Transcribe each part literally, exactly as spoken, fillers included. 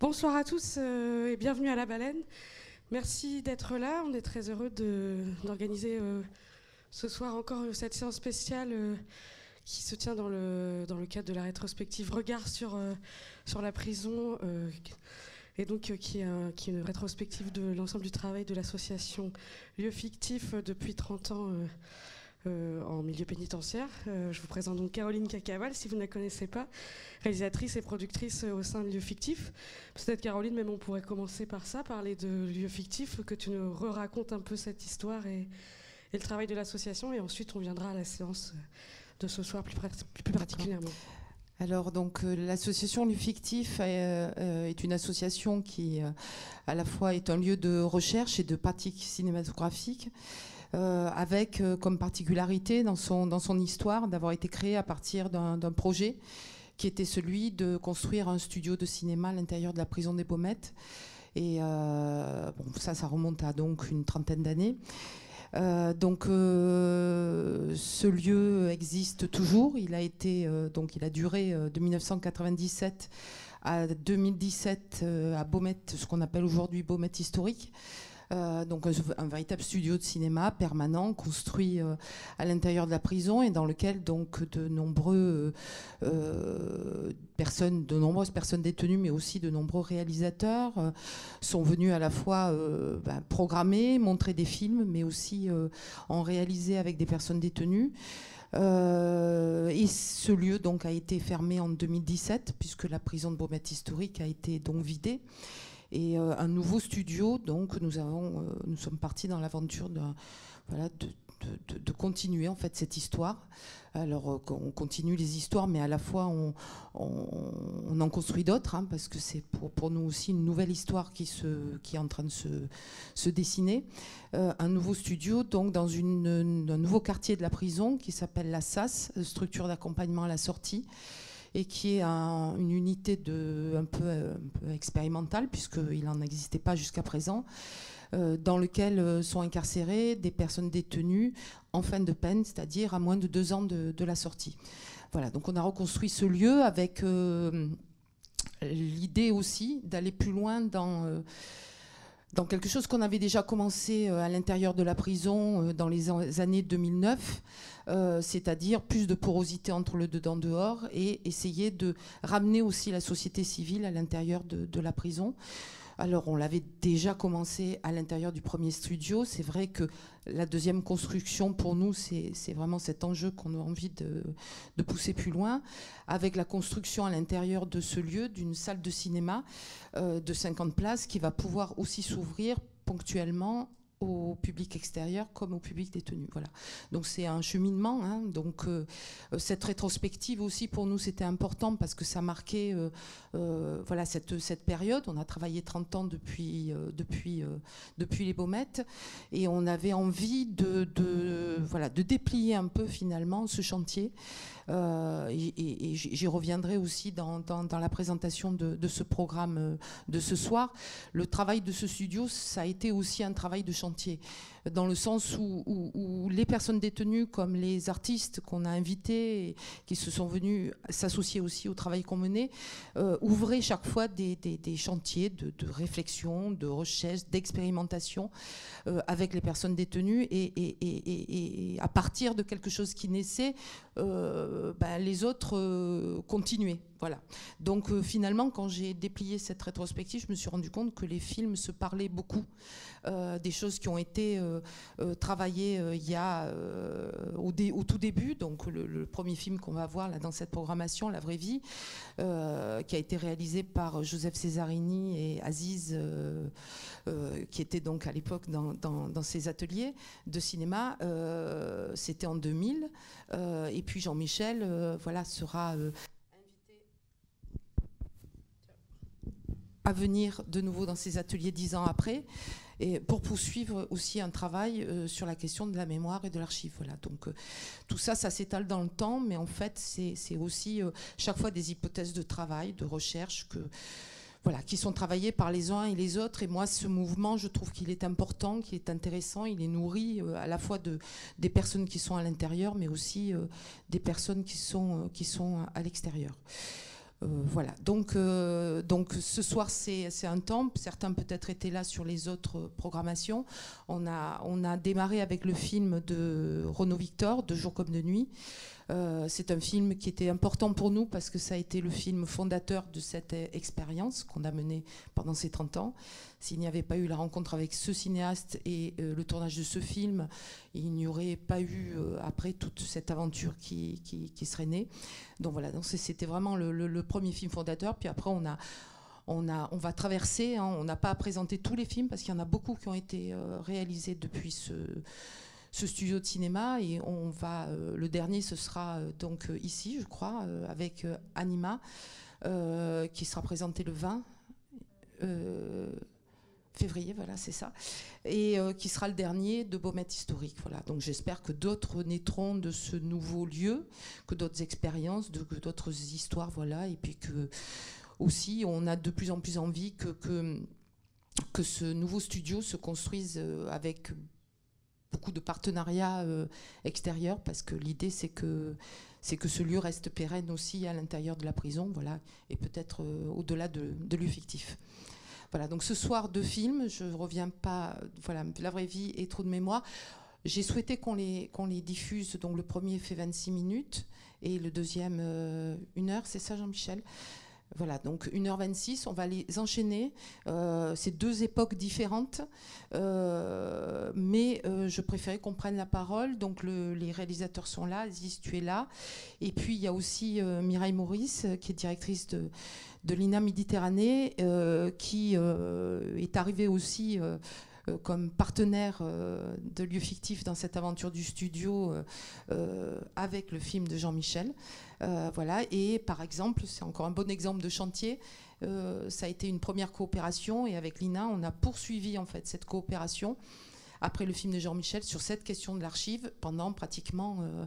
Bonsoir à tous euh, et bienvenue à La Baleine. Merci d'être là. On est très heureux d'organiser euh, ce soir encore cette séance spéciale euh, qui se tient dans le, dans le cadre de la rétrospective Regard sur, euh, sur la prison euh, et donc euh, qui, est un, qui est une rétrospective de l'ensemble du travail de l'association Lieux Fictifs euh, depuis trente ans euh, Euh, en milieu pénitentiaire. Euh, je vous présente donc Caroline Cacaval, si vous ne la connaissez pas, réalisatrice et productrice au sein de Lieux Fictifs. Peut-être, Caroline, même on pourrait commencer par ça, parler de Lieux Fictifs, que tu nous re-racontes un peu cette histoire et, et le travail de l'association, et ensuite on viendra à la séance de ce soir plus, pr plus particulièrement. Alors, donc, l'association Lieux Fictifs est une association qui, à la fois, est un lieu de recherche et de pratique cinématographique, Euh, avec euh, comme particularité dans son, dans son histoire d'avoir été créé à partir d'un projet qui était celui de construire un studio de cinéma à l'intérieur de la prison des Baumettes. Et euh, bon, ça, ça remonte à donc une trentaine d'années. Euh, donc euh, ce lieu existe toujours. Il a été euh, donc il a duré euh, de mille neuf cent quatre-vingt-dix-sept à deux mille dix-sept euh, à Baumettes, ce qu'on appelle aujourd'hui Baumettes historique. Euh, donc un, un véritable studio de cinéma permanent construit euh, à l'intérieur de la prison et dans lequel donc de nombreux euh, personnes, de nombreuses personnes détenues, mais aussi de nombreux réalisateurs euh, sont venus à la fois euh, ben, programmer, montrer des films, mais aussi euh, en réaliser avec des personnes détenues. Euh, et ce lieu donc a été fermé en deux mille dix-sept puisque la prison de Baumettes historique a été donc vidée. Et euh, un nouveau studio, donc nous avons, euh, nous sommes partis dans l'aventure de, voilà, de, de, de, de continuer en fait cette histoire. Alors euh, on continue les histoires, mais à la fois on, on, on en construit d'autres, hein, parce que c'est pour, pour nous aussi une nouvelle histoire qui, se, qui est en train de se, se dessiner. Euh, un nouveau studio, donc dans une, une, un nouveau quartier de la prison qui s'appelle la S A S, structure d'accompagnement à la sortie, et qui est un, une unité de, un, peu, un peu expérimentale, puisqu'il n'en existait pas jusqu'à présent, euh, dans lequel sont incarcérées des personnes détenues en fin de peine, c'est-à-dire à moins de deux ans de, de la sortie. Voilà, donc on a reconstruit ce lieu avec euh, l'idée aussi d'aller plus loin dans... Euh, dans quelque chose qu'on avait déjà commencé à l'intérieur de la prison dans les années deux mille neuf, euh, c'est-à-dire plus de porosité entre le dedans-dehors et essayer de ramener aussi la société civile à l'intérieur de, de la prison. Alors on l'avait déjà commencé à l'intérieur du premier studio. C'est vrai que la deuxième construction pour nous, c'est vraiment cet enjeu qu'on a envie de, de pousser plus loin, avec la construction à l'intérieur de ce lieu d'une salle de cinéma euh, de cinquante places qui va pouvoir aussi s'ouvrir ponctuellement au public extérieur comme au public détenu. Voilà. Donc c'est un cheminement, hein. Donc euh, cette rétrospective aussi pour nous c'était important parce que ça marquait euh, euh, voilà cette cette période. On a travaillé trente ans depuis euh, depuis euh, depuis les Baumettes et on avait envie de, de voilà de déplier un peu finalement ce chantier. Euh, et, et, et j'y reviendrai aussi dans, dans, dans la présentation de, de ce programme de ce soir. Le travail de ce studio, ça a été aussi un travail de chantier, dans le sens où, où, où les personnes détenues comme les artistes qu'on a invités et qui se sont venus s'associer aussi au travail qu'on menait, euh, ouvraient chaque fois des, des, des chantiers de, de réflexion, de recherche, d'expérimentation euh, avec les personnes détenues et, et, et, et, et à partir de quelque chose qui naissait, euh, ben les autres euh, continuaient. Voilà. Donc euh, finalement, quand j'ai déplié cette rétrospective, je me suis rendu compte que les films se parlaient beaucoup, euh, des choses qui ont été euh, euh, travaillées euh, il y a euh, au, dé au tout début. Donc le, le premier film qu'on va voir là dans cette programmation, La vraie vie, euh, qui a été réalisé par Joseph Cesarini et Aziz, euh, euh, qui étaient donc à l'époque dans, dans, dans ces ateliers de cinéma. Euh, C'était en deux mille. Euh, et puis Jean-Michel, euh, voilà, sera euh, à venir de nouveau dans ces ateliers dix ans après, et pour poursuivre aussi un travail euh, sur la question de la mémoire et de l'archive. Voilà. Donc euh, tout ça, ça s'étale dans le temps, mais en fait, c'est aussi euh, chaque fois des hypothèses de travail, de recherche que... Voilà, qui sont travaillés par les uns et les autres. Et moi, ce mouvement, je trouve qu'il est important, qu'il est intéressant. Il est nourri euh, à la fois de, des personnes qui sont à l'intérieur, mais aussi euh, des personnes qui sont, euh, qui sont à l'extérieur. Euh, voilà, donc, euh, donc ce soir c'est un temple, certains peut-être étaient là sur les autres programmations. On a, on a démarré avec le film de Renaud Victor, De jour comme de nuit. Euh, c'est un film qui était important pour nous parce que ça a été le film fondateur de cette expérience qu'on a menée pendant ces trente ans. S'il n'y avait pas eu la rencontre avec ce cinéaste et euh, le tournage de ce film, il n'y aurait pas eu euh, après toute cette aventure qui, qui, qui serait née. Donc voilà, donc c'était vraiment le, le, le premier film fondateur. Puis après on a On, a, on va traverser, hein, on n'a pas à présenter tous les films parce qu'il y en a beaucoup qui ont été euh, réalisés depuis ce, ce studio de cinéma, et on va, euh, le dernier ce sera euh, donc euh, ici je crois, euh, avec euh, Anima, euh, qui sera présenté le vingt euh, février, voilà c'est ça, et euh, qui sera le dernier de Baumettes historique. Voilà, donc j'espère que d'autres naîtront de ce nouveau lieu, que d'autres expériences, de, que d'autres histoires, voilà, et puis que aussi, on a de plus en plus envie que, que, que ce nouveau studio se construise avec beaucoup de partenariats extérieurs, parce que l'idée, c'est que, c'est que ce lieu reste pérenne aussi à l'intérieur de la prison, voilà, et peut-être au-delà de, de lieux fictifs. Voilà, donc ce soir, deux films, je ne reviens pas, voilà, La vraie vie et Trou de mémoire. J'ai souhaité qu'on les, qu'on les diffuse, donc le premier fait vingt-six minutes, et le deuxième, euh, une heure, c'est ça Jean-Michel ? Voilà, donc une heure vingt-six, on va les enchaîner. Euh, c'est deux époques différentes, euh, mais euh, je préférais qu'on prenne la parole. Donc le, les réalisateurs sont là, Aziz, tu es là. Et puis il y a aussi euh, Mireille Maurice, qui est directrice de, de l'I N A Méditerranée, euh, qui euh, est arrivée aussi... Euh, comme partenaire euh, de Lieux Fictifs dans cette aventure du studio euh, euh, avec le film de Jean-Michel. Euh, voilà. Et par exemple, c'est encore un bon exemple de chantier, euh, ça a été une première coopération, et avec l'I N A, on a poursuivi en fait cette coopération après le film de Jean-Michel sur cette question de l'archive pendant pratiquement euh,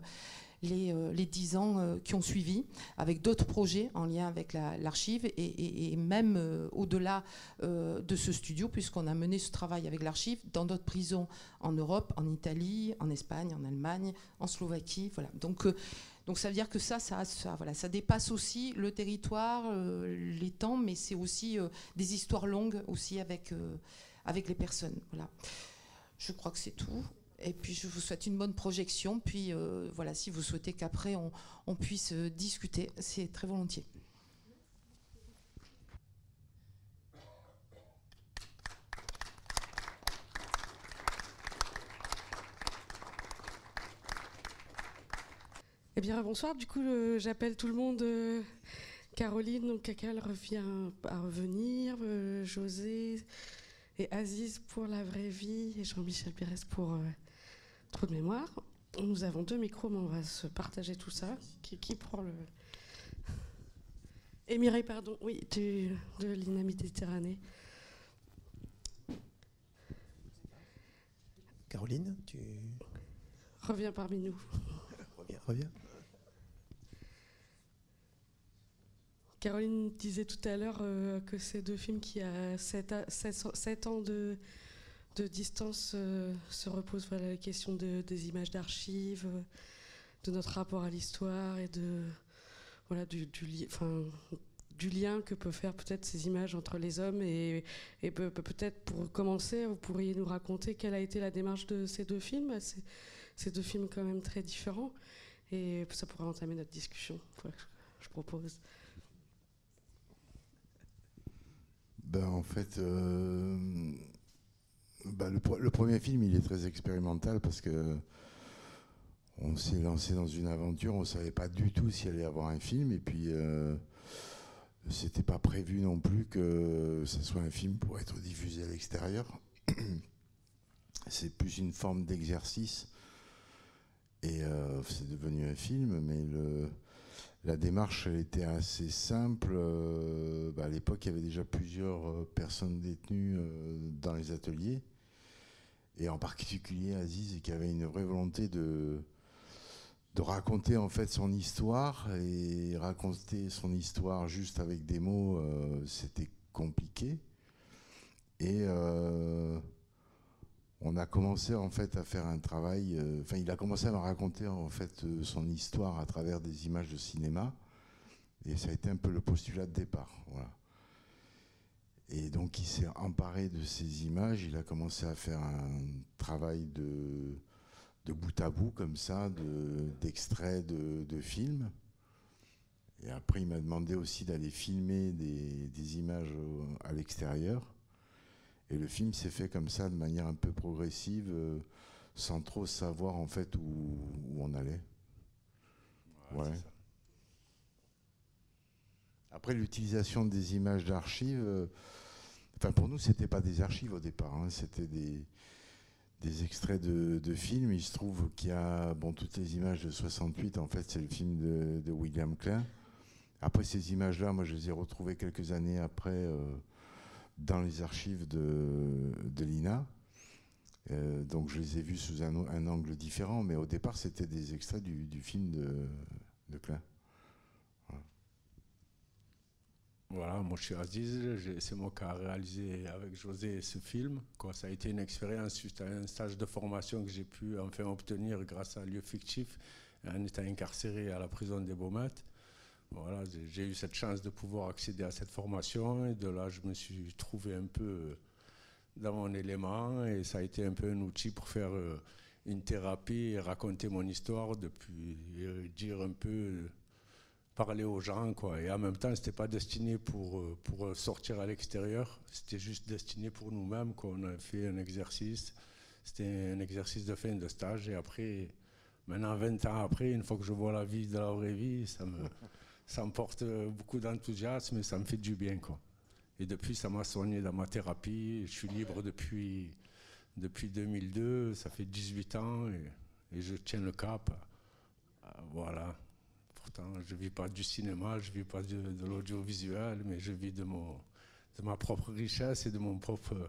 les, euh, les dix ans euh, qui ont suivi, avec d'autres projets en lien avec l'archive, la, et, et, et même euh, au-delà euh, de ce studio, puisqu'on a mené ce travail avec l'archive dans d'autres prisons en Europe, en Italie, en Espagne, en Allemagne, en Slovaquie. Voilà. Donc, euh, donc ça veut dire que ça, ça, ça, voilà, ça dépasse aussi le territoire, euh, les temps, mais c'est aussi euh, des histoires longues aussi avec, euh, avec les personnes. Voilà. Je crois que c'est tout. Et puis je vous souhaite une bonne projection. Puis euh, voilà, si vous souhaitez qu'après on, on puisse discuter, c'est très volontiers. Eh bien bonsoir, du coup euh, j'appelle tout le monde. Euh, Caroline, donc Cacaval revient à revenir, euh, José et Aziz pour La vraie vie et Jean-Michel Pires pour... Euh, Trou de mémoire. Nous avons deux micros, mais on va se partager tout ça. Qui, qui prend le... Et Mireille, pardon, oui, du, de l'I N A Méditerranée. Caroline, tu... Reviens parmi nous. Reviens, reviens. Caroline disait tout à l'heure euh, que ces deux films qui a sept ans de... de distance euh, se repose voilà, la question de, des images d'archives, euh, de notre rapport à l'histoire et de, voilà, du, du, li du lien que peuvent faire peut-être ces images entre les hommes. Et, et pe peut-être pour commencer, vous pourriez nous raconter quelle a été la démarche de ces deux films, ces, ces deux films quand même très différents. Et ça pourrait entamer notre discussion, voilà, je propose. Ben, en fait... Euh Bah, le, pr le premier film, il est très expérimental parce que on s'est lancé dans une aventure, on ne savait pas du tout s'il allait y avoir un film, et puis euh, c'était pas prévu non plus que ce soit un film pour être diffusé à l'extérieur. C'est plus une forme d'exercice, et euh, c'est devenu un film, mais le, la démarche elle était assez simple. Euh, bah, à l'époque, il y avait déjà plusieurs personnes détenues euh, dans les ateliers, et en particulier Aziz, qui avait une vraie volonté de, de raconter en fait son histoire, et raconter son histoire juste avec des mots, euh, c'était compliqué. Et euh, on a commencé en fait à faire un travail, enfin euh, il a commencé à me raconter en fait euh, son histoire à travers des images de cinéma, Et ça a été un peu le postulat de départ. Voilà. Et donc il s'est emparé de ces images, il a commencé à faire un travail de, de bout à bout, comme ça, d'extraits de, de, de films. Et après il m'a demandé aussi d'aller filmer des, des images à l'extérieur. Et le film s'est fait comme ça, de manière un peu progressive, sans trop savoir en fait où, où on allait. Ouais, ouais. Après, l'utilisation des images d'archives, euh, enfin pour nous, ce n'était pas des archives au départ, hein, c'était des, des extraits de, de films. Il se trouve qu'il y a bon, toutes les images de soixante-huit, en fait, c'est le film de, de William Klein. Après, ces images-là, moi, je les ai retrouvées quelques années après euh, dans les archives de, de l'I N A. Euh, donc, je les ai vues sous un, un angle différent, mais au départ, c'était des extraits du, du film de, de Klein. Voilà, moi je suis Aziz, c'est moi qui a réalisé avec José ce film. Quoi, ça a été une expérience suite à un stage de formation que j'ai pu enfin obtenir grâce à Lieux Fictifs, en étant incarcéré à la prison des Baumettes. Voilà, j'ai eu cette chance de pouvoir accéder à cette formation et de là je me suis trouvé un peu dans mon élément et ça a été un peu un outil pour faire une thérapie et raconter mon histoire depuis, et dire un peu... parler aux gens, quoi. Et en même temps, c'était pas destiné pour, pour sortir à l'extérieur, c'était juste destiné pour nous-mêmes, quoi. On a fait un exercice, c'était un exercice de fin de stage, et après, maintenant vingt ans après, une fois que je vois la vie de la vraie vie, ça me, ça me porte beaucoup d'enthousiasme et ça me fait du bien, quoi. Et depuis, ça m'a soigné dans ma thérapie, je suis libre depuis, depuis deux mille deux, ça fait dix-huit ans, et, et je tiens le cap, voilà. Pourtant, je ne vis pas du cinéma, je ne vis pas de, de l'audiovisuel, mais je vis de, mon, de ma propre richesse et de mon propre euh,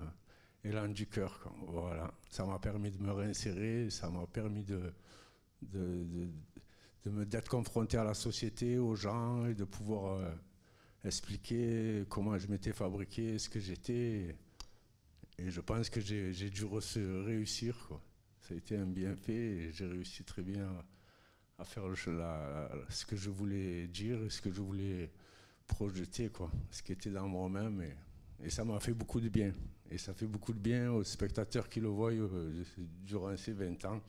élan du cœur. Quoi. Voilà. Ça m'a permis de me réinsérer, ça m'a permis de, de, de, de me, d'être confronté à la société, aux gens, et de pouvoir euh, expliquer comment je m'étais fabriqué, ce que j'étais. Et je pense que j'ai dû réussir. Quoi. Ça a été un bienfait et j'ai réussi très bien à, à faire la, la, ce que je voulais dire, ce que je voulais projeter, quoi, ce qui était dans moi-même. Et, et ça m'a fait beaucoup de bien. Et ça fait beaucoup de bien aux spectateurs qui le voient euh, durant ces vingt ans.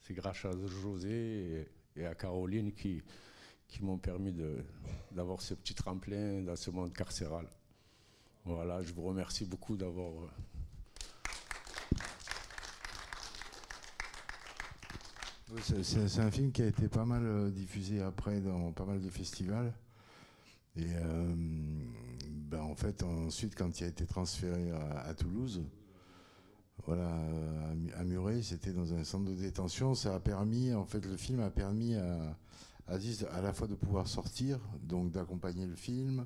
C'est grâce à José et, et à Caroline qui, qui m'ont permis d'avoir ce petit tremplin dans ce monde carcéral. Voilà, je vous remercie beaucoup d'avoir... Euh, C'est un film qui a été pas mal diffusé après dans pas mal de festivals. Et euh, ben en fait, ensuite, quand il a été transféré à, à Toulouse, voilà, à Mireille, c'était dans un centre de détention. Ça a permis, en fait, le film a permis à Aziz à, à la fois de pouvoir sortir, donc d'accompagner le film,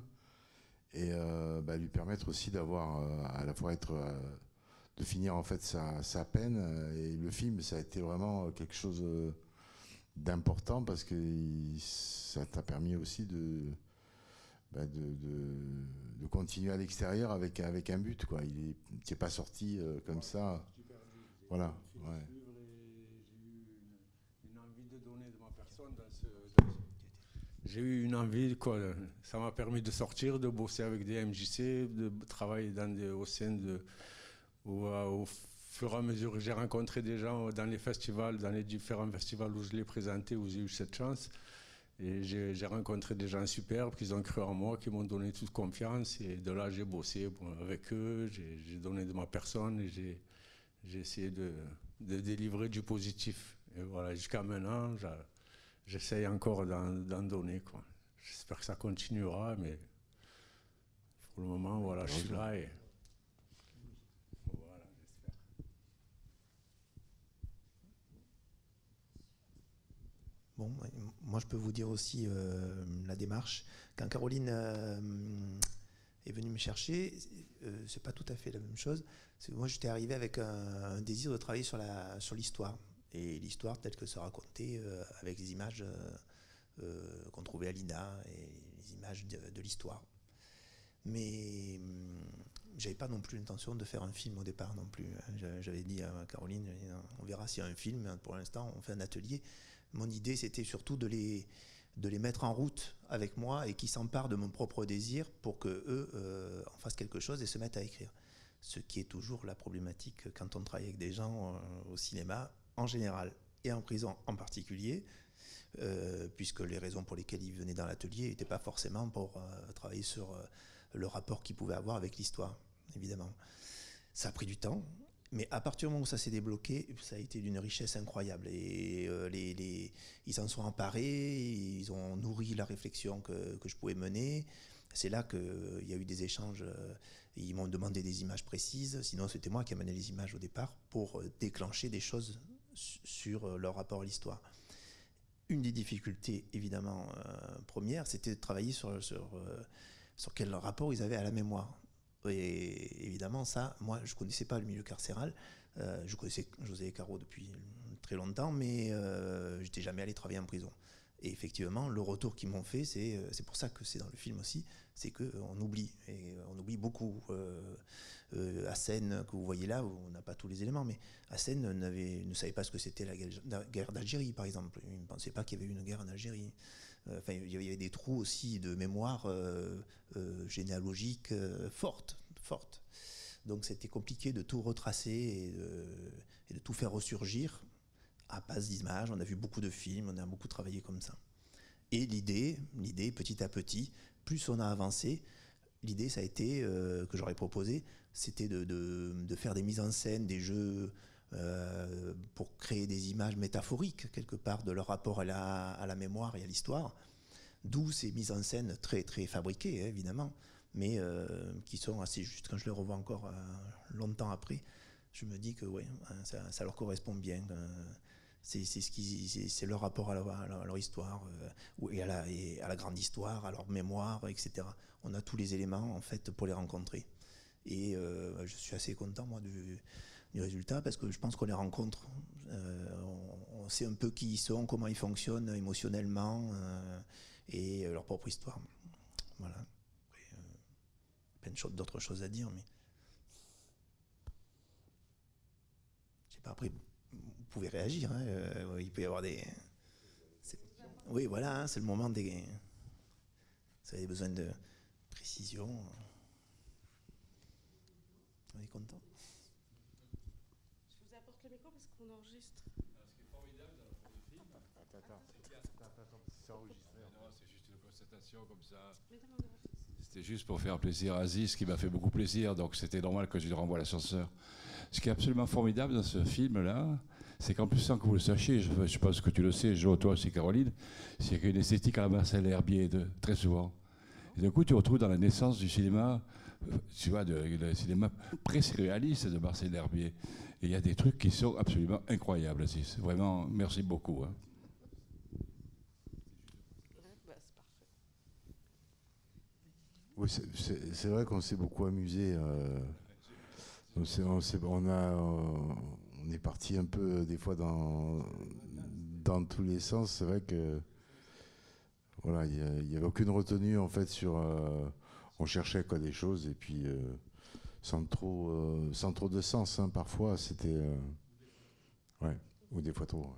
et euh, ben lui permettre aussi d'avoir à la fois être... de finir en fait sa, sa peine. Et le film, ça a été vraiment quelque chose d'important parce que ça t'a permis aussi de, bah de, de, de continuer à l'extérieur avec, avec un but, quoi. Il n'est pas sorti euh, comme ouais, ça. Voilà. J'ai ouais. eu une, une envie de donner de ma personne dans ce... Dans ce... J'ai eu une envie, quoi. Ça m'a permis de sortir, de bosser avec des M J C, de travailler dans des, au sein de... Au fur et à mesure que j'ai rencontré des gens dans les festivals, dans les différents festivals où je l'ai présenté, où j'ai eu cette chance, et j'ai rencontré des gens superbes qui ont cru en moi, qui m'ont donné toute confiance, et de là j'ai bossé avec eux, j'ai donné de ma personne, et j'ai essayé de, de délivrer du positif. Et voilà, jusqu'à maintenant, j'essaye encore d'en donner, quoi. J'espère que ça continuera, mais pour le moment, voilà, je suis là. Et bon, moi je peux vous dire aussi euh, la démarche. Quand Caroline euh, est venue me chercher, euh, c'est pas tout à fait la même chose. Moi j'étais arrivé avec un, un désir de travailler sur la sur l'histoire et l'histoire telle que se racontait euh, avec les images euh, euh, qu'on trouvait à l'I N A et les images de, de l'histoire. Mais euh, j'avais pas non plus l'intention de faire un film au départ non plus. J'avais dit à Caroline, on verra s'il y a un film. Pour l'instant, on fait un atelier. Mon idée, c'était surtout de les, de les mettre en route avec moi et qui s'emparent de mon propre désir pour que eux euh, en fassent quelque chose et se mettent à écrire. Ce qui est toujours la problématique quand on travaille avec des gens euh, au cinéma en général et en prison en particulier, euh, puisque les raisons pour lesquelles ils venaient dans l'atelier n'étaient pas forcément pour euh, travailler sur euh, le rapport qu'ils pouvaient avoir avec l'histoire, évidemment. Ça a pris du temps, mais à partir du moment où ça s'est débloqué, ça a été d'une richesse incroyable. Et euh, les, les, ils s'en sont emparés, ils ont nourri la réflexion que, que je pouvais mener. C'est là qu'il euh, y a eu des échanges, euh, ils m'ont demandé des images précises, sinon c'était moi qui amenais les images au départ pour euh, déclencher des choses su sur euh, leur rapport à l'histoire. Une des difficultés, évidemment, euh, première, c'était de travailler sur, sur, euh, sur quel rapport ils avaient à la mémoire. Et évidemment, ça, moi, je ne connaissais pas le milieu carcéral. Euh, je connaissais José Caro depuis très longtemps, mais euh, je n'étais jamais allé travailler en prison. Et effectivement, le retour qu'ils m'ont fait, c'est pour ça que c'est dans le film aussi, c'est qu'on oublie, et on oublie beaucoup. Euh, euh, Hassen, que vous voyez là, on n'a pas tous les éléments, mais Hassen ne savait pas ce que c'était la guerre d'Algérie, par exemple. Il ne pensait pas qu'il y avait eu une guerre en Algérie. Enfin, il y avait des trous aussi de mémoire euh, euh, généalogique euh, forte, forte. Donc c'était compliqué de tout retracer et de, et de tout faire ressurgir à base d'images. On a vu beaucoup de films, on a beaucoup travaillé comme ça. Et l'idée, l'idée petit à petit, plus on a avancé, l'idée ça a été, euh, que j'aurais proposé, c'était de, de, de faire des mises en scène, des jeux euh, pour créer des images métaphoriques quelque part de leur rapport à la, à la mémoire et à l'histoire, d'où ces mises en scène très, très fabriquées hein, évidemment, mais euh, qui sont assez justes. Quand je les revois encore euh, longtemps après, je me dis que ouais, ça, ça leur correspond bien. Euh, C'est ce leur rapport à, la, à, leur, à leur histoire euh, et, à la, et à la grande histoire, à leur mémoire, et cetera. On a tous les éléments en fait pour les rencontrer. Et euh, je suis assez content moi du, du résultat parce que je pense qu'on les rencontre. Euh, on, on sait un peu qui ils sont, comment ils fonctionnent émotionnellement euh, et leur propre histoire. Voilà. Et, euh, plein d'autres choses à dire, mais j'ai pas appris. Vous pouvez réagir, hein. euh, il peut y avoir des... Oui, voilà, hein, c'est le moment des... Si vous avez besoin de précision, on est content. Je vous apporte le micro parce qu'on enregistre. Ce qui est formidable dans le film... Attends, attends, attends, c'est enregistré. Non, c'est juste une constatation comme ça. C'était juste pour faire plaisir à Aziz, qui m'a fait beaucoup plaisir, donc c'était normal que je lui renvoie l'ascenseur. Ce qui est absolument formidable dans ce film-là, c'est qu'en plus, sans que vous le sachiez, je, je pense que tu le sais, Jo, toi aussi Caroline, c'est qu'il y a une esthétique à la Marcel Herbier, de, très souvent. Et d'un coup, tu retrouves dans la naissance du cinéma, tu vois, le cinéma pré-surréaliste de Marcel Herbier. Et il y a des trucs qui sont absolument incroyables, Aziz. Vraiment, merci beaucoup. Hein. Oui, c'est vrai qu'on s'est beaucoup amusé. Euh, on, est, on, est, on, a, on est parti un peu des fois dans, dans tous les sens. C'est vrai que voilà, il n'y avait aucune retenue en fait sur. Euh, on cherchait quoi des choses et puis euh, sans trop, euh, sans trop de sens hein, parfois. C'était euh, ouais, ou des fois trop.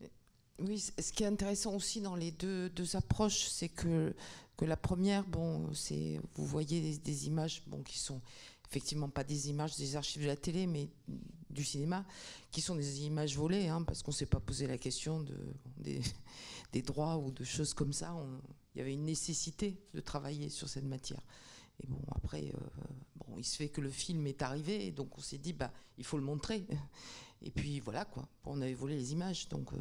Ouais. Oui, ce qui est intéressant aussi dans les deux, deux approches, c'est que, que la première, bon, c'est vous voyez des, des images bon, qui sont effectivement pas des images des archives de la télé, mais du cinéma, qui sont des images volées, hein, parce qu'on ne s'est pas posé la question de, des, des droits ou de choses comme ça. Il y avait une nécessité de travailler sur cette matière. Et bon, après, euh, bon, il se fait que le film est arrivé, et donc on s'est dit, bah, il faut le montrer. Et puis voilà quoi, on avait volé les images, donc euh,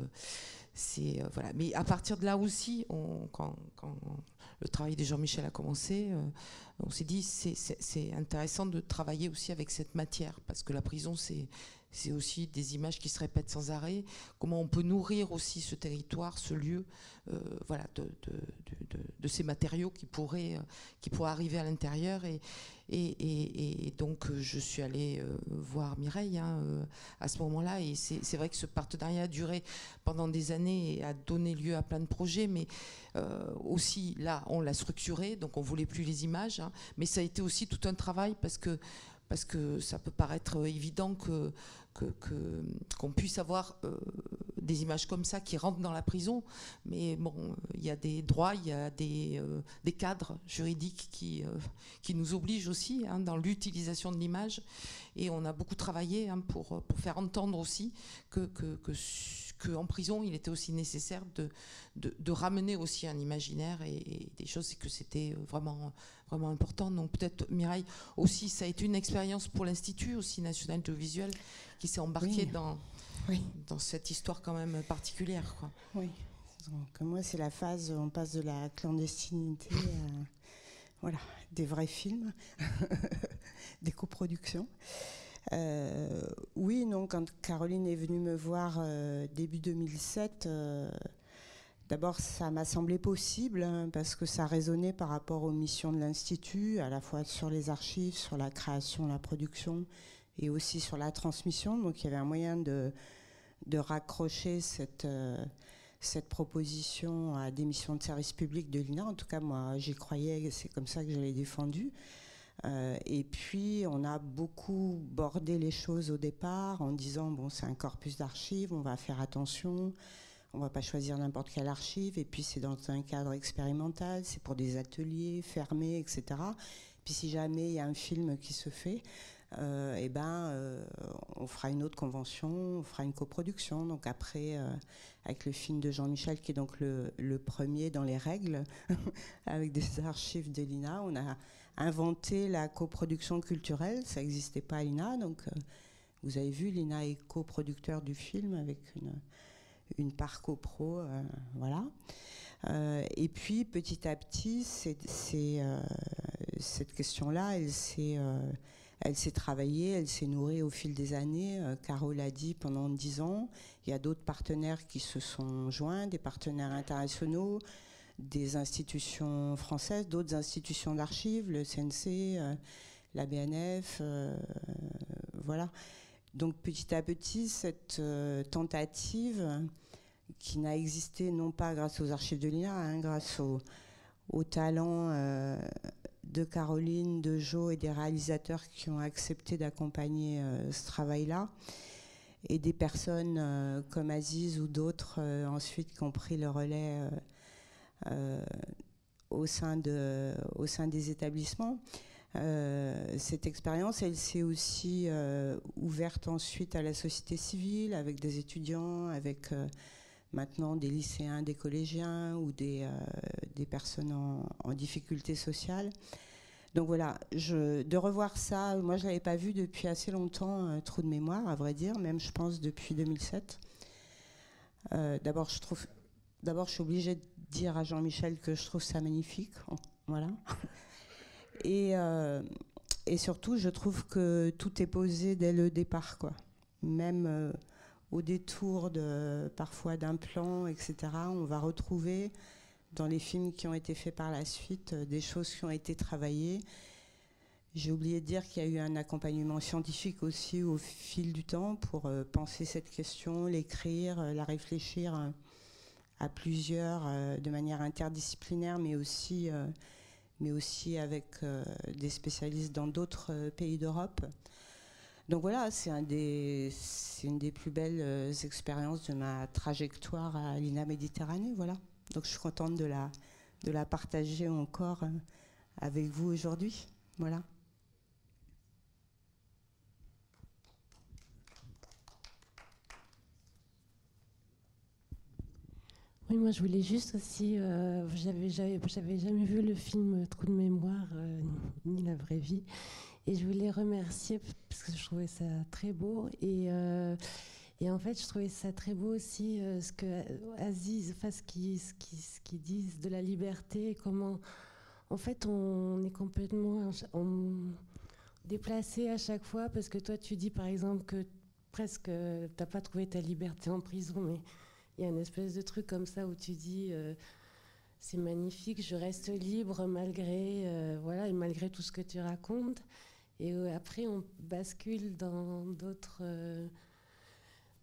c'est euh, voilà. Mais à partir de là aussi, on, quand, quand le travail de Jean-Michel a commencé, euh, on s'est dit c'est intéressant de travailler aussi avec cette matière parce que la prison c'est c'est aussi des images qui se répètent sans arrêt. Comment on peut nourrir aussi ce territoire, ce lieu, euh, voilà, de, de, de, de, de ces matériaux qui pourraient euh, qui pourraient arriver à l'intérieur et Et, et, et donc je suis allée euh, voir Mireille hein, euh, à ce moment-là et c'est vrai que ce partenariat a duré pendant des années et a donné lieu à plein de projets mais euh, aussi là on l'a structuré donc on voulait plus les images hein, mais ça a été aussi tout un travail parce que parce que ça peut paraître évident que, que, que, qu'on puisse avoir euh, des images comme ça qui rentrent dans la prison, mais bon, il y a des droits, il y a des, euh, des cadres juridiques qui, euh, qui nous obligent aussi hein, dans l'utilisation de l'image, et on a beaucoup travaillé hein, pour, pour faire entendre aussi que, que, que, que en prison il était aussi nécessaire de, de, de ramener aussi un imaginaire et, et des choses, et que c'était vraiment, vraiment important. Donc peut-être Mireille aussi, ça a été une expérience pour l'Institut aussi national de visuel qui s'est embarqué oui. dans oui. dans cette histoire quand même particulière, quoi. Oui. Donc moi c'est la phase, on passe de la clandestinité à voilà, des vrais films, des coproductions. Euh, oui, non, quand Caroline est venue me voir euh, début deux mille sept, euh, d'abord ça m'a semblé possible hein, parce que ça résonnait par rapport aux missions de l'Institut, à la fois sur les archives, sur la création, la production et aussi sur la transmission. Donc il y avait un moyen de, de raccrocher cette, euh, cette proposition à des missions de service public de l'I N A. En tout cas, moi j'y croyais, c'est comme ça que je l'ai défendue. Euh, et puis on a beaucoup bordé les choses au départ en disant bon, c'est un corpus d'archives, on va faire attention, on va pas choisir n'importe quelle archive, et puis c'est dans un cadre expérimental, c'est pour des ateliers fermés, et cetera. Puis si jamais il y a un film qui se fait, euh, et ben euh, on fera une autre convention, on fera une coproduction. Donc après euh, avec le film de Jean-Michel qui est donc le, le premier dans les règles avec des archives de l'I N A, on a inventer la coproduction culturelle, ça n'existait pas à l'I N A, donc euh, vous avez vu, l'I N A est coproducteur du film avec une, une part copro, euh, voilà. Euh, et puis petit à petit, c'est, c'est, euh, cette question-là, elle s'est, euh, elle s'est travaillée, elle s'est nourrie au fil des années. Euh, Caro l'a dit, pendant dix ans, il y a d'autres partenaires qui se sont joints, des partenaires internationaux, des institutions françaises, d'autres institutions d'archives, le C N C, euh, la B N F, euh, voilà. Donc petit à petit, cette euh, tentative qui n'a existé non pas grâce aux archives de l'I N A, hein, grâce au, au talent euh, de Caroline, de Jo et des réalisateurs qui ont accepté d'accompagner euh, ce travail-là, et des personnes euh, comme Aziz ou d'autres euh, ensuite qui ont pris le relais euh, Euh, au sein de, au sein des établissements. Euh, cette expérience, elle s'est aussi euh, ouverte ensuite à la société civile, avec des étudiants, avec euh, maintenant des lycéens, des collégiens ou des, euh, des personnes en, en difficulté sociale. Donc voilà, je, de revoir ça, moi je ne l'avais pas vu depuis assez longtemps, euh, Trou de mémoire, à vrai dire, même je pense depuis deux mille sept. Euh, d'abord, je trouve... D'abord, je suis obligée de dire à Jean-Michel que je trouve ça magnifique, voilà. Et, euh, et surtout, je trouve que tout est posé dès le départ, quoi. Même euh, au détour de, parfois d'un plan, et cetera, on va retrouver dans les films qui ont été faits par la suite euh, des choses qui ont été travaillées. J'ai oublié de dire qu'il y a eu un accompagnement scientifique aussi au fil du temps pour euh, penser cette question, l'écrire, euh, la réfléchir. Hein. À plusieurs, euh, de manière interdisciplinaire, mais aussi, euh, mais aussi avec euh, des spécialistes dans d'autres euh, pays d'Europe. Donc voilà, c'est un des, c'est une des plus belles euh, expériences de ma trajectoire à l'I N A Méditerranée, voilà. Donc je suis contente de la, de la partager encore euh, avec vous aujourd'hui, voilà. Oui, moi je voulais juste aussi, euh, j'avais, j'avais, j'avais jamais vu le film Trou de mémoire, euh, ni La vraie vie, et je voulais remercier parce que je trouvais ça très beau, et, euh, et en fait je trouvais ça très beau aussi euh, ce que Aziz, enfin ce qu'ils ce qui, ce qui disent de la liberté, comment en fait on est complètement on, déplacé à chaque fois, parce que toi tu dis par exemple que presque t'as pas trouvé ta liberté en prison, mais il y a une espèce de truc comme ça où tu dis euh, c'est magnifique, je reste libre malgré euh, voilà, et malgré tout ce que tu racontes, et euh, après on bascule dans d'autres euh,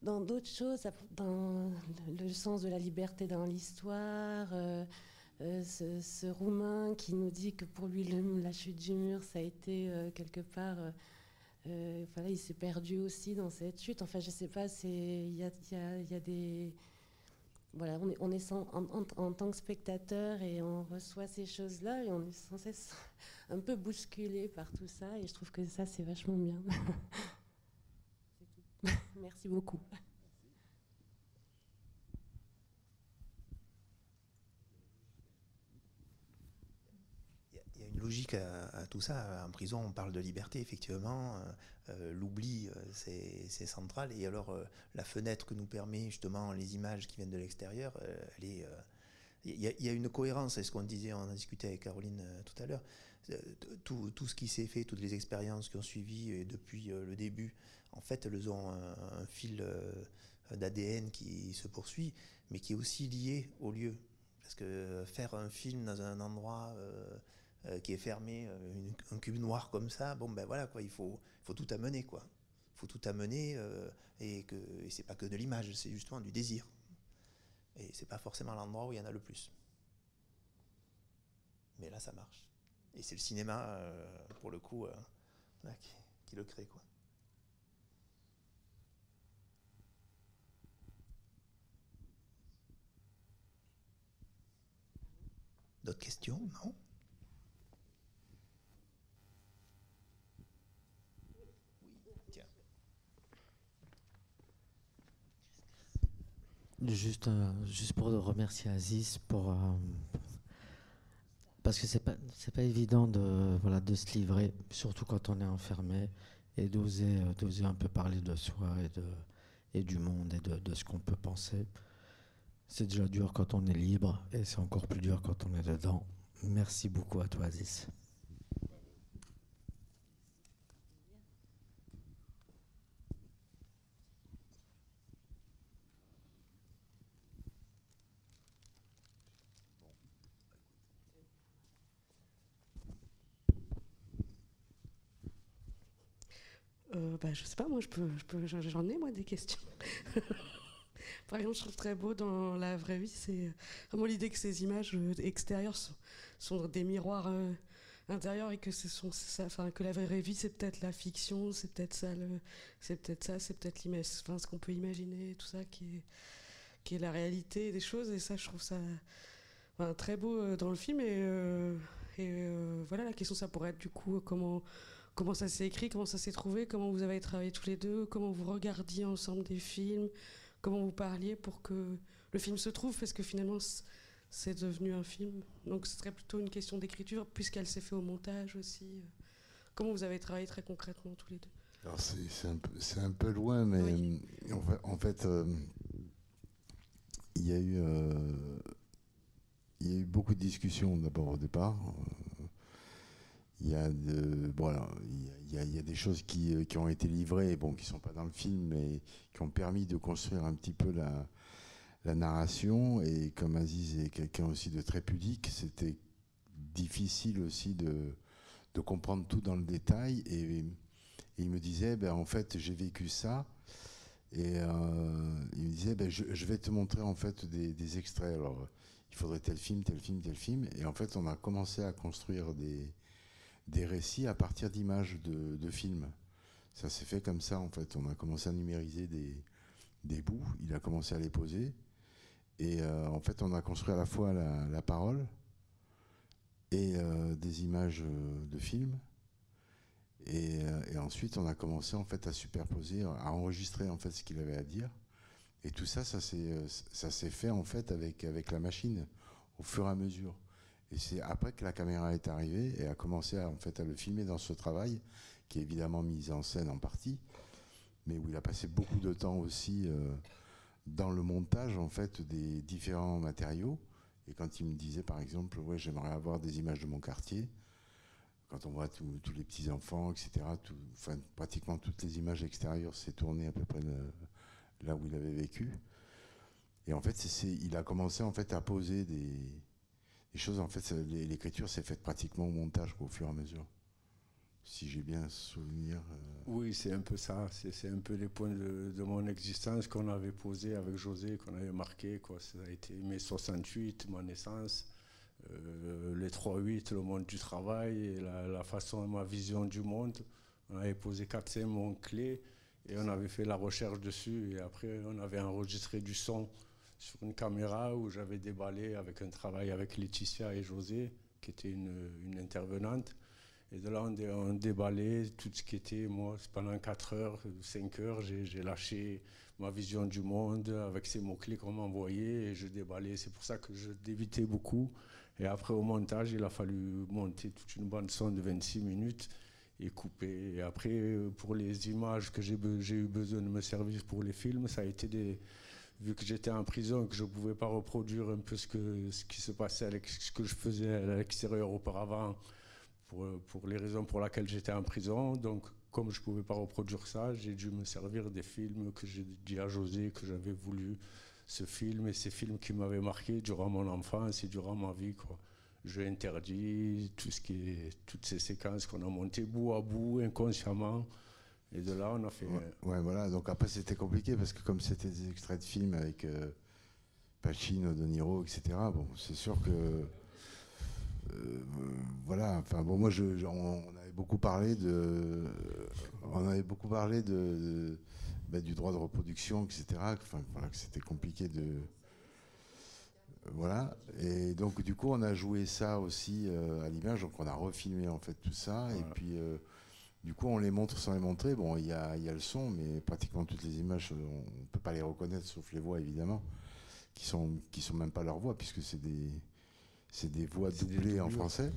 dans d'autres choses, dans le sens de la liberté dans l'histoire, euh, euh, ce, ce Roumain qui nous dit que pour lui le, la chute du mur ça a été euh, quelque part euh, Euh, voilà, il s'est perdu aussi dans cette chute. Enfin, je sais pas, c'est il y a, y a, y a des... Voilà, on est, on est sans, en, en, en tant que spectateur et on reçoit ces choses-là et on est sans cesse un peu bousculé par tout ça et je trouve que ça, c'est vachement bien. C'est tout. Merci beaucoup. Il y a une logique à, à tout ça. En prison, on parle de liberté, effectivement. Euh, l'oubli, c'est central. Et alors, euh, la fenêtre que nous permet justement les images qui viennent de l'extérieur, euh, elle est... Euh, il y a, il y a une cohérence. C'est ce qu'on disait, on en discutait avec Caroline euh, tout à l'heure. Tout, tout ce qui s'est fait, toutes les expériences qui ont suivi et depuis euh, le début, en fait, elles ont un, un fil euh, d'A D N qui se poursuit, mais qui est aussi lié au lieu. Parce que faire un film dans un endroit... Euh, Euh, qui est fermé, euh, une, un cube noir comme ça, bon ben voilà quoi, il faut, faut tout amener quoi, il faut tout amener euh, et que et c'est pas que de l'image, c'est justement du désir et c'est pas forcément l'endroit où il y en a le plus, mais là ça marche et c'est le cinéma euh, pour le coup euh, là, qui, qui le crée quoi. D'autres questions? Non? Juste, euh, juste pour remercier Aziz pour euh, parce que c'est pas c'est pas évident de voilà de se livrer, surtout quand on est enfermé, et d'oser d'oser un peu parler de soi et de et du monde et de, de ce qu'on peut penser. C'est déjà dur quand on est libre et c'est encore plus dur quand on est dedans. Merci beaucoup à toi, Aziz. Euh, bah, je sais pas, moi je peux, je peux, j'en ai moi des questions. Par exemple, je trouve très beau dans La vraie vie, c'est vraiment l'idée que ces images extérieures sont, sont des miroirs euh, intérieurs et que ce sont ça, enfin que la vraie vie c'est peut-être la fiction, c'est peut-être ça, c'est peut-être ça, c'est peut-être l'image, enfin ce qu'on peut imaginer, tout ça qui est, qui est la réalité des choses et ça je trouve ça enfin, très beau euh, dans le film et, euh, et euh, voilà la question ça pourrait être du coup comment Comment ça s'est écrit, comment ça s'est trouvé, comment vous avez travaillé tous les deux, comment vous regardiez ensemble des films, comment vous parliez pour que le film se trouve, parce que finalement c'est devenu un film. Donc ce serait plutôt une question d'écriture, puisqu'elle s'est faite au montage aussi. Comment vous avez travaillé très concrètement tous les deux? Alors c'est un, un peu loin, mais oui. en fait, en fait euh, il y a eu, euh, il y a eu beaucoup de discussions d'abord au départ. Il y a de, bon alors, il y a, il y a des choses qui, qui ont été livrées, bon, qui ne sont pas dans le film, mais qui ont permis de construire un petit peu la, la narration. Et comme Aziz est quelqu'un aussi de très pudique, c'était difficile aussi de, de comprendre tout dans le détail. Et, et il me disait, ben, en fait, j'ai vécu ça. Et euh, il me disait, ben, je, je vais te montrer en fait des, des extraits. Alors, il faudrait tel film, tel film, tel film. Et en fait, on a commencé à construire des... des récits à partir d'images de, de films. Ça s'est fait comme ça en fait. On a commencé à numériser des, des bouts, il a commencé à les poser et euh, en fait on a construit à la fois la, la parole et euh, des images de films et, euh, et ensuite on a commencé en fait à superposer, à enregistrer en fait ce qu'il avait à dire et tout ça, ça s'est fait en fait avec, avec la machine au fur et à mesure. Et c'est après que la caméra est arrivée et a commencé à, en fait, à le filmer dans ce travail, qui est évidemment mis en scène en partie, mais où il a passé beaucoup de temps aussi euh, dans le montage en fait, des différents matériaux. Et quand il me disait par exemple, ouais, j'aimerais avoir des images de mon quartier, quand on voit tous les petits-enfants, et cetera, tout, enfin, pratiquement toutes les images extérieures s'est tourné à peu près le, là où il avait vécu. Et en fait, c'est, il a commencé en fait, à poser des... Les choses, en fait, l'écriture s'est faite pratiquement au montage, quoi, au fur et à mesure. Si j'ai bien souvenir. Euh oui, c'est un peu ça. C'est un peu les points de, de mon existence qu'on avait posés avec José, qu'on avait marqué, quoi. Ça a été mai soixante-huit, ma naissance, euh, les trois huit, le monde du travail, et la, la façon, ma vision du monde. On avait posé quatre mots en clé et on avait fait la recherche dessus. Et après, on avait enregistré du son sur une caméra où j'avais déballé avec un travail avec Laetitia et José, qui était une, une intervenante. Et de là, on, dé, on déballait tout ce qui était, moi, pendant quatre heures, cinq heures, j'ai lâché ma vision du monde avec ces mots-clés qu'on m'envoyait et je déballais. C'est pour ça que je débitais beaucoup. Et après, au montage, il a fallu monter toute une bande-son de vingt-six minutes et couper. Et après, pour les images que j'ai eu besoin de me servir pour les films, ça a été des... Vu que j'étais en prison et que je ne pouvais pas reproduire un peu ce, que, ce qui se passait, avec ce que je faisais à l'extérieur auparavant, Pour, pour les raisons pour lesquelles j'étais en prison. Donc, comme je ne pouvais pas reproduire ça, j'ai dû me servir des films que j'ai dit à José que j'avais voulu ce film, et ces films qui m'avaient marqué durant mon enfance et durant ma vie, quoi. J'ai interdit tout ce qui est, toutes ces séquences qu'on a montées bout à bout, inconsciemment. Et de là, on a fait... Ouais, ouais voilà. Donc après, c'était compliqué parce que comme c'était des extraits de films avec euh, Pacino, De Niro, et cetera, bon, c'est sûr que... Euh, voilà, enfin bon, moi je, je, on, on avait beaucoup parlé de, on avait beaucoup parlé de, de bah, du droit de reproduction, et cetera. Enfin voilà, que c'était compliqué de, voilà. Et donc du coup, on a joué ça aussi euh, à l'image, donc on a refilmé en fait tout ça. Voilà. Et puis euh, du coup, on les montre sans les montrer. Bon, il y a, y a le son, mais pratiquement toutes les images, on peut pas les reconnaître, sauf les voix évidemment, qui sont, qui sont même pas leurs voix puisque c'est des C'est des voix doublées des en français.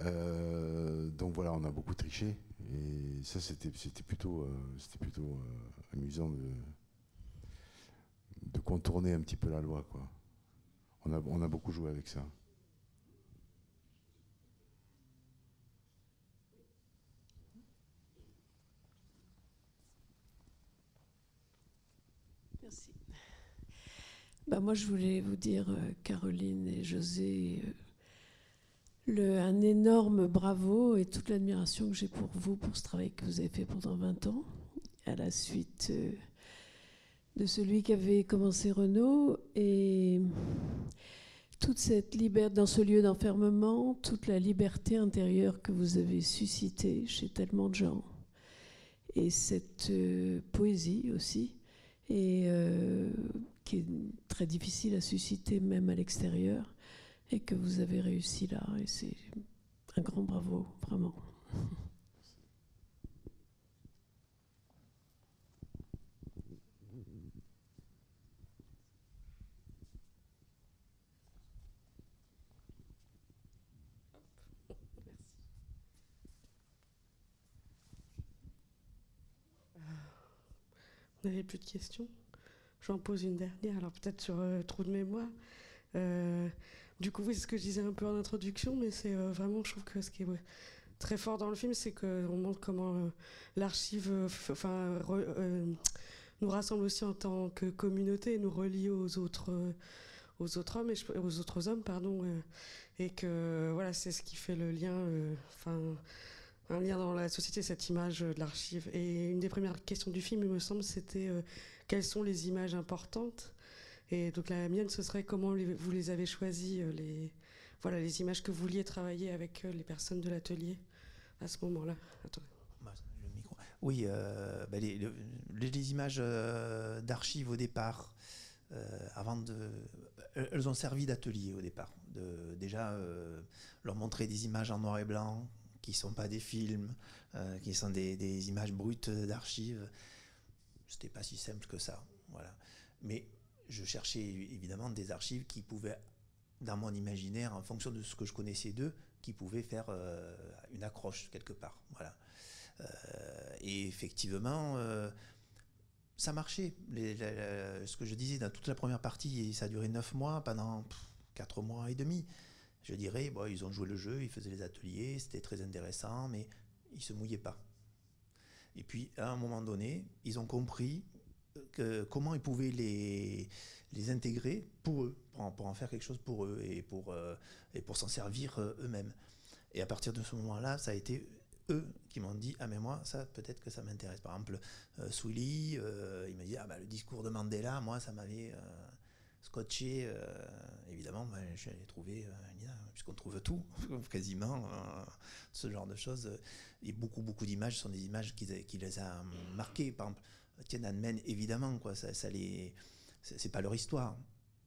Euh, donc voilà, on a beaucoup triché. Et ça, c'était plutôt, euh, c'était plutôt euh, amusant de, de contourner un petit peu la loi, quoi. On a, on a beaucoup joué avec ça. Merci. Bah moi, je voulais vous dire, Caroline et José, le, un énorme bravo et toute l'admiration que j'ai pour vous, pour ce travail que vous avez fait pendant vingt ans, à la suite de celui qu'avait commencé Renaud. Et toute cette liberté, dans ce lieu d'enfermement, toute la liberté intérieure que vous avez suscitée chez tellement de gens, et cette euh, poésie aussi, et... Euh, qui est très difficile à susciter même à l'extérieur, et que vous avez réussi là, et c'est un grand bravo, vraiment. Vous n'avez plus de questions ? J'en pose une dernière, alors peut-être sur euh, Trou de mémoire. Euh, du coup, oui, c'est ce que je disais un peu en introduction, mais c'est euh, vraiment, je trouve que ce qui est ouais, très fort dans le film, c'est qu'on montre comment euh, l'archive euh, euh, nous rassemble aussi en tant que communauté, et nous relie aux autres, euh, aux autres hommes, et je, aux autres hommes, pardon, euh, et que voilà, c'est ce qui fait le lien, enfin, euh, un lien dans la société, cette image euh, de l'archive. Et une des premières questions du film, il me semble, c'était euh, quelles sont les images importantes? Et donc la mienne, ce serait comment les, vous les avez choisies, euh, les, voilà, les images que vous vouliez travailler avec euh, les personnes de l'atelier à ce moment-là. Oui, euh, bah les, les, les images euh, d'archives au départ, euh, avant de, elles ont servi d'atelier au départ. De, déjà, euh, leur montrer des images en noir et blanc, qui ne sont pas des films, euh, qui sont des, des images brutes d'archives. C'était pas si simple que ça, voilà. Mais je cherchais évidemment des archives qui pouvaient, dans mon imaginaire, en fonction de ce que je connaissais d'eux, qui pouvaient faire euh, une accroche quelque part, voilà. Euh, et effectivement, euh, ça marchait. Les, les, les, ce que je disais dans toute la première partie, ça a duré neuf mois, pendant pff, quatre mois et demi. Je dirais, bon, ils ont joué le jeu, ils faisaient les ateliers, c'était très intéressant, mais ils se mouillaient pas. Et puis, à un moment donné, ils ont compris que, comment ils pouvaient les, les intégrer pour eux, pour en, pour en faire quelque chose pour eux et pour, euh, et pour s'en servir eux-mêmes. Et à partir de ce moment-là, ça a été eux qui m'ont dit « Ah mais moi, ça peut-être que ça m'intéresse ». Par exemple, euh, Souilly, euh, il m'a dit « Ah bah le discours de Mandela, moi ça m'avait euh, scotché euh, ». Évidemment, bah, je l'ai trouvé euh, puisqu'on trouve tout, quasiment, euh, ce genre de choses. Et beaucoup, beaucoup d'images sont des images qui, qui les a marquées. Par exemple, Tiananmen, évidemment, quoi, ça, ça les, c'est pas leur histoire,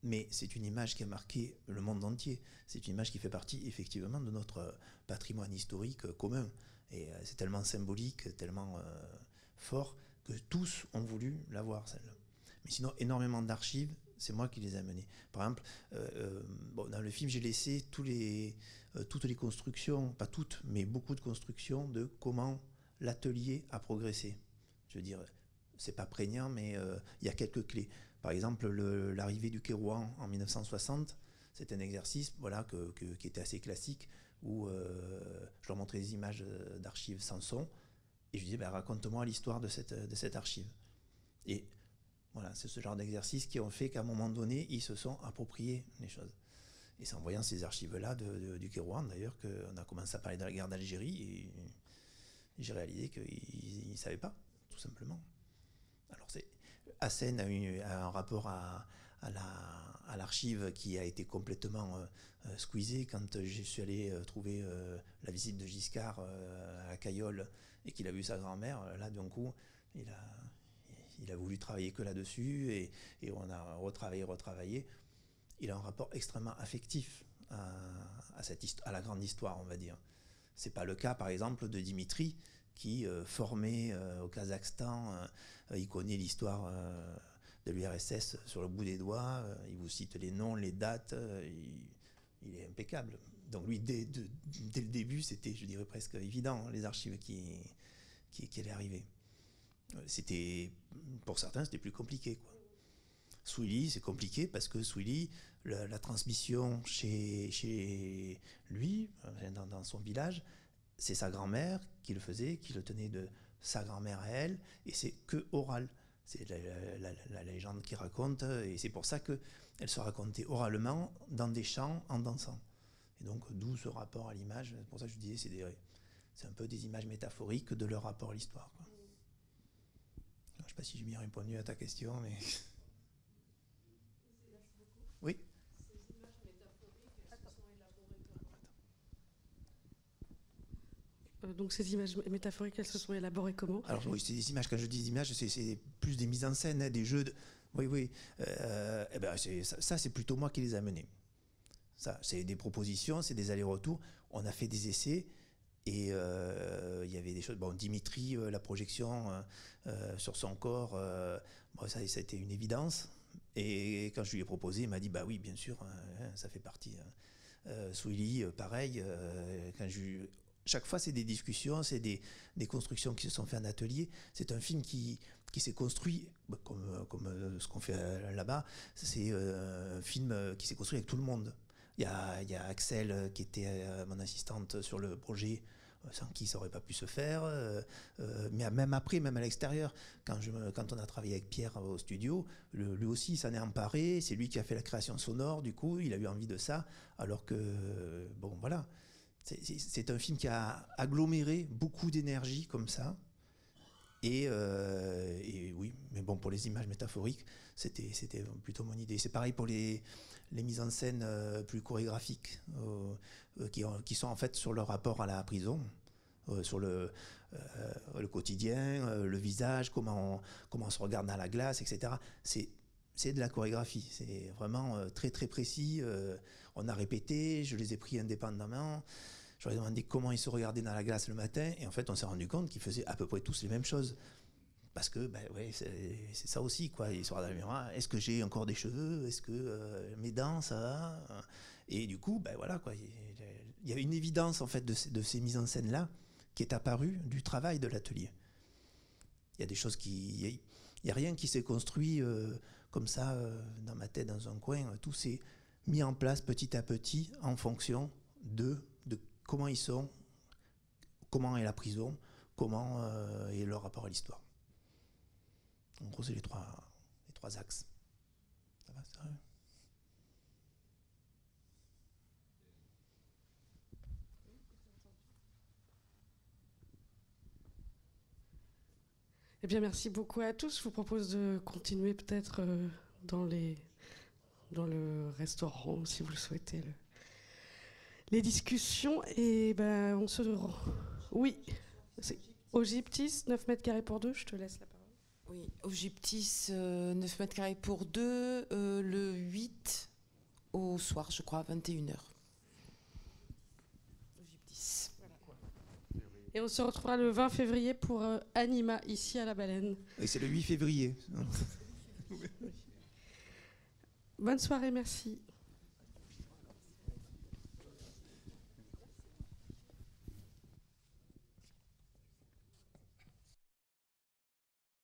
mais c'est une image qui a marqué le monde entier. C'est une image qui fait partie, effectivement, de notre patrimoine historique commun. Et c'est tellement symbolique, tellement euh, fort, que tous ont voulu l'avoir, celle-là. Mais sinon, énormément d'archives, c'est moi qui les ai amenées. Par exemple, euh, bon, dans le film, j'ai laissé tous les, euh, toutes les constructions, pas toutes, mais beaucoup de constructions de comment l'atelier a progressé. Je veux dire, c'est pas prégnant, mais euh, il y a quelques clés. Par exemple, l'arrivée du Kérouan en mille neuf cent soixante, c'est un exercice voilà, que, que, qui était assez classique, où euh, je leur montrais des images d'archives sans son, et je disais, ben, raconte-moi l'histoire de cette, de cette archive. Et voilà, c'est ce genre d'exercice qui ont fait qu'à un moment donné, ils se sont appropriés les choses. Et c'est en voyant ces archives-là du Kérouan, d'ailleurs, qu'on a commencé à parler de la guerre d'Algérie, et, et j'ai réalisé qu'ils ne savaient pas, tout simplement. Alors, Hassen a, eu, a un rapport à... à l'archive qui a été complètement euh, euh, squeezée quand je suis allé euh, trouver euh, la visite de Giscard euh, à Cayolle et qu'il a vu sa grand-mère, là d'un coup il a, il a voulu travailler que là-dessus et, et on a retravaillé, retravaillé. Il a un rapport extrêmement affectif à, à, cette à la grande histoire, on va dire. C'est pas le cas par exemple de Dimitri qui, euh, formé euh, au Kazakhstan, euh, il connaît l'histoire euh, de l'U R S S sur le bout des doigts, euh, il vous cite les noms, les dates, euh, il, il est impeccable. Donc lui, dès, de, dès le début, c'était, je dirais, presque évident, les archives qui, qui, qui allaient arriver. C'était, pour certains, c'était plus compliqué, quoi. Souilly, c'est compliqué parce que Souilly, la, la transmission chez, chez lui, dans, dans son village, c'est sa grand-mère qui le faisait, qui le tenait de sa grand-mère à elle, et c'est que oral. C'est la, la, la, la légende qui raconte, et c'est pour ça qu'elle se racontait oralement dans des chants en dansant. Et donc, d'où ce rapport à l'image. C'est pour ça que je disais, c'est un peu des images métaphoriques de leur rapport à l'histoire. Je ne sais pas si j'ai bien répondu à ta question, mais... Oui. Ces images métaphoriques, elles se sont élaborées comment? euh, Donc, ces images métaphoriques, elles se sont élaborées comment? Alors, oui, c'est des images, quand je dis images, c'est... plus des mises en scène, hein, des jeux de... Oui, oui. Euh, eh ben ça, ça c'est plutôt moi qui les ai menés. Ça, c'est des propositions, c'est des allers-retours. On a fait des essais et il euh, y avait des choses... Bon, Dimitri, euh, la projection euh, sur son corps, euh, bon, ça, ça a été une évidence. Et quand je lui ai proposé, il m'a dit, bah oui, bien sûr, hein, ça fait partie. Hein. Euh, Swilly, pareil. Euh, quand je... Chaque fois, c'est des discussions, c'est des, des constructions qui se sont faites en atelier. C'est un film qui... qui s'est construit, comme, comme ce qu'on fait là-bas, c'est un film qui s'est construit avec tout le monde. Il y a, il y a Axel qui était mon assistante sur le projet, sans qui ça n'aurait pas pu se faire, mais même après, même à l'extérieur, quand, quand on a travaillé avec Pierre au studio, lui aussi s'en est emparé, c'est lui qui a fait la création sonore, du coup il a eu envie de ça, alors que, bon voilà, c'est un film qui a aggloméré beaucoup d'énergie comme ça. Et, euh, et oui, mais bon, pour les images métaphoriques, c'était plutôt mon idée. C'est pareil pour les, les mises en scène euh, plus chorégraphiques, euh, euh, qui, ont, qui sont en fait sur leur rapport à la prison, euh, sur le, euh, le quotidien, euh, le visage, comment on, comment on se regarde dans la glace, et cetera. C'est de la chorégraphie, c'est vraiment euh, très très précis. Euh, on a répété, je les ai pris indépendamment. Je leur ai demandé comment ils se regardaient dans la glace le matin, et en fait, on s'est rendu compte qu'ils faisaient à peu près tous les mêmes choses. Parce que, ben ouais, c'est ça aussi, quoi. Ils se regardent dans le miroir, est-ce que j'ai encore des cheveux? Est-ce que euh, mes dents, ça va? Et du coup, ben voilà, quoi. Il y a une évidence, en fait, de, de ces mises en scène-là qui est apparue du travail de l'atelier. Il y a des choses qui... Il n'y a, a rien qui s'est construit euh, comme ça, euh, dans ma tête, dans un coin. Tout s'est mis en place petit à petit en fonction de... comment ils sont, comment est la prison, comment euh, est leur rapport à l'histoire. En gros, c'est les trois, les trois axes. Ça va, sérieux ? Eh bien, merci beaucoup à tous. Je vous propose de continuer peut-être euh, dans, dans le restaurant, si vous le souhaitez. Le les discussions, et ben on se... Oui, au Gyptis, neuf mètres carrés pour deux, je te laisse la parole. Oui, au Gyptis, euh, neuf mètres carrés pour deux, euh, le huit au soir, je crois, à vingt et une heures. Au Gyptis. Voilà. Et on se retrouvera le vingt février pour euh, Anima, ici à La Baleine. Et c'est le huit février. Hein. Bonne soirée, merci.